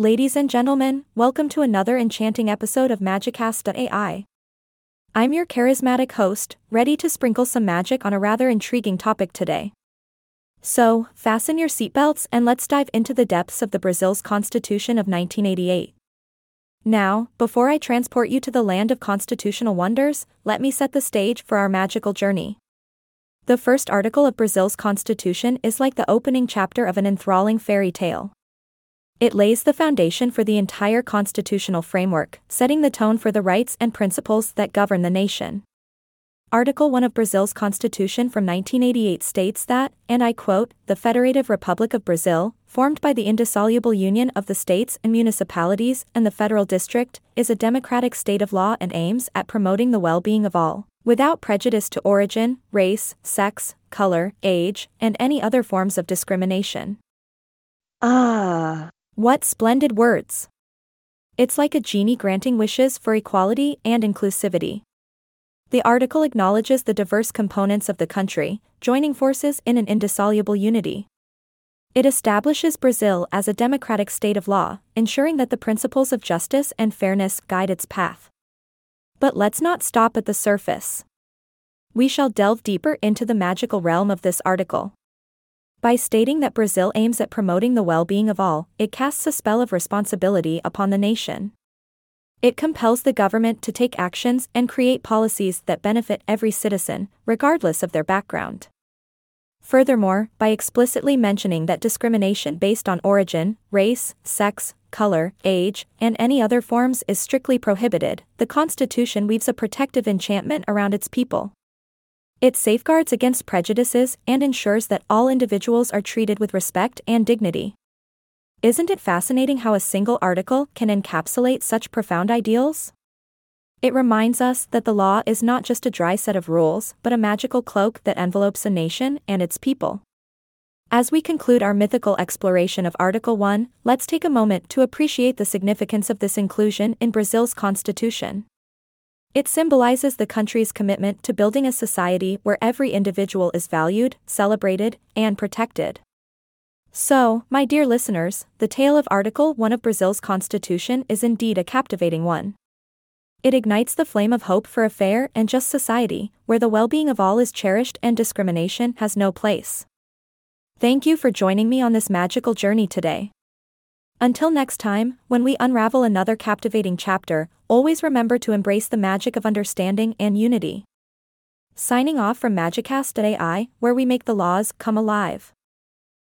Ladies and gentlemen, welcome to another enchanting episode of MagiCast.ai. I'm your charismatic host, ready to sprinkle some magic on a rather intriguing topic today. So, fasten your seatbelts and let's dive into the depths of the Brazil's Constitution of 1988. Now, before I transport you to the land of constitutional wonders, let me set the stage for our magical journey. The first article of Brazil's constitution is like the opening chapter of an enthralling fairy tale. It lays the foundation for the entire constitutional framework, setting the tone for the rights and principles that govern the nation. Article 1 of Brazil's constitution from 1988 states that, and I quote, "The Federative Republic of Brazil, formed by the indissoluble union of the states and municipalities and the federal district, is a democratic state of law and aims at promoting the well-being of all, without prejudice to origin, race, sex, color, age, and any other forms of discrimination." Ah, what splendid words! It's like a genie granting wishes for equality and inclusivity. The article acknowledges the diverse components of the country, joining forces in an indissoluble unity. It establishes Brazil as a democratic state of law, ensuring that the principles of justice and fairness guide its path. But let's not stop at the surface. We shall delve deeper into the magical realm of this article. By stating that Brazil aims at promoting the well-being of all, it casts a spell of responsibility upon the nation. It compels the government to take actions and create policies that benefit every citizen, regardless of their background. Furthermore, by explicitly mentioning that discrimination based on origin, race, sex, color, age, and any other forms is strictly prohibited, the Constitution weaves a protective enchantment around its people. It safeguards against prejudices and ensures that all individuals are treated with respect and dignity. Isn't it fascinating how a single article can encapsulate such profound ideals? It reminds us that the law is not just a dry set of rules, but a magical cloak that envelopes a nation and its people. As we conclude our mythical exploration of Article 1, let's take a moment to appreciate the significance of this inclusion in Brazil's constitution. It symbolizes the country's commitment to building a society where every individual is valued, celebrated, and protected. So, my dear listeners, the tale of Article 1 of Brazil's constitution is indeed a captivating one. It ignites the flame of hope for a fair and just society, where the well-being of all is cherished and discrimination has no place. Thank you for joining me on this magical journey today. Until next time, when we unravel another captivating chapter, always remember to embrace the magic of understanding and unity. Signing off from MagiCast.ai, where we make the laws come alive.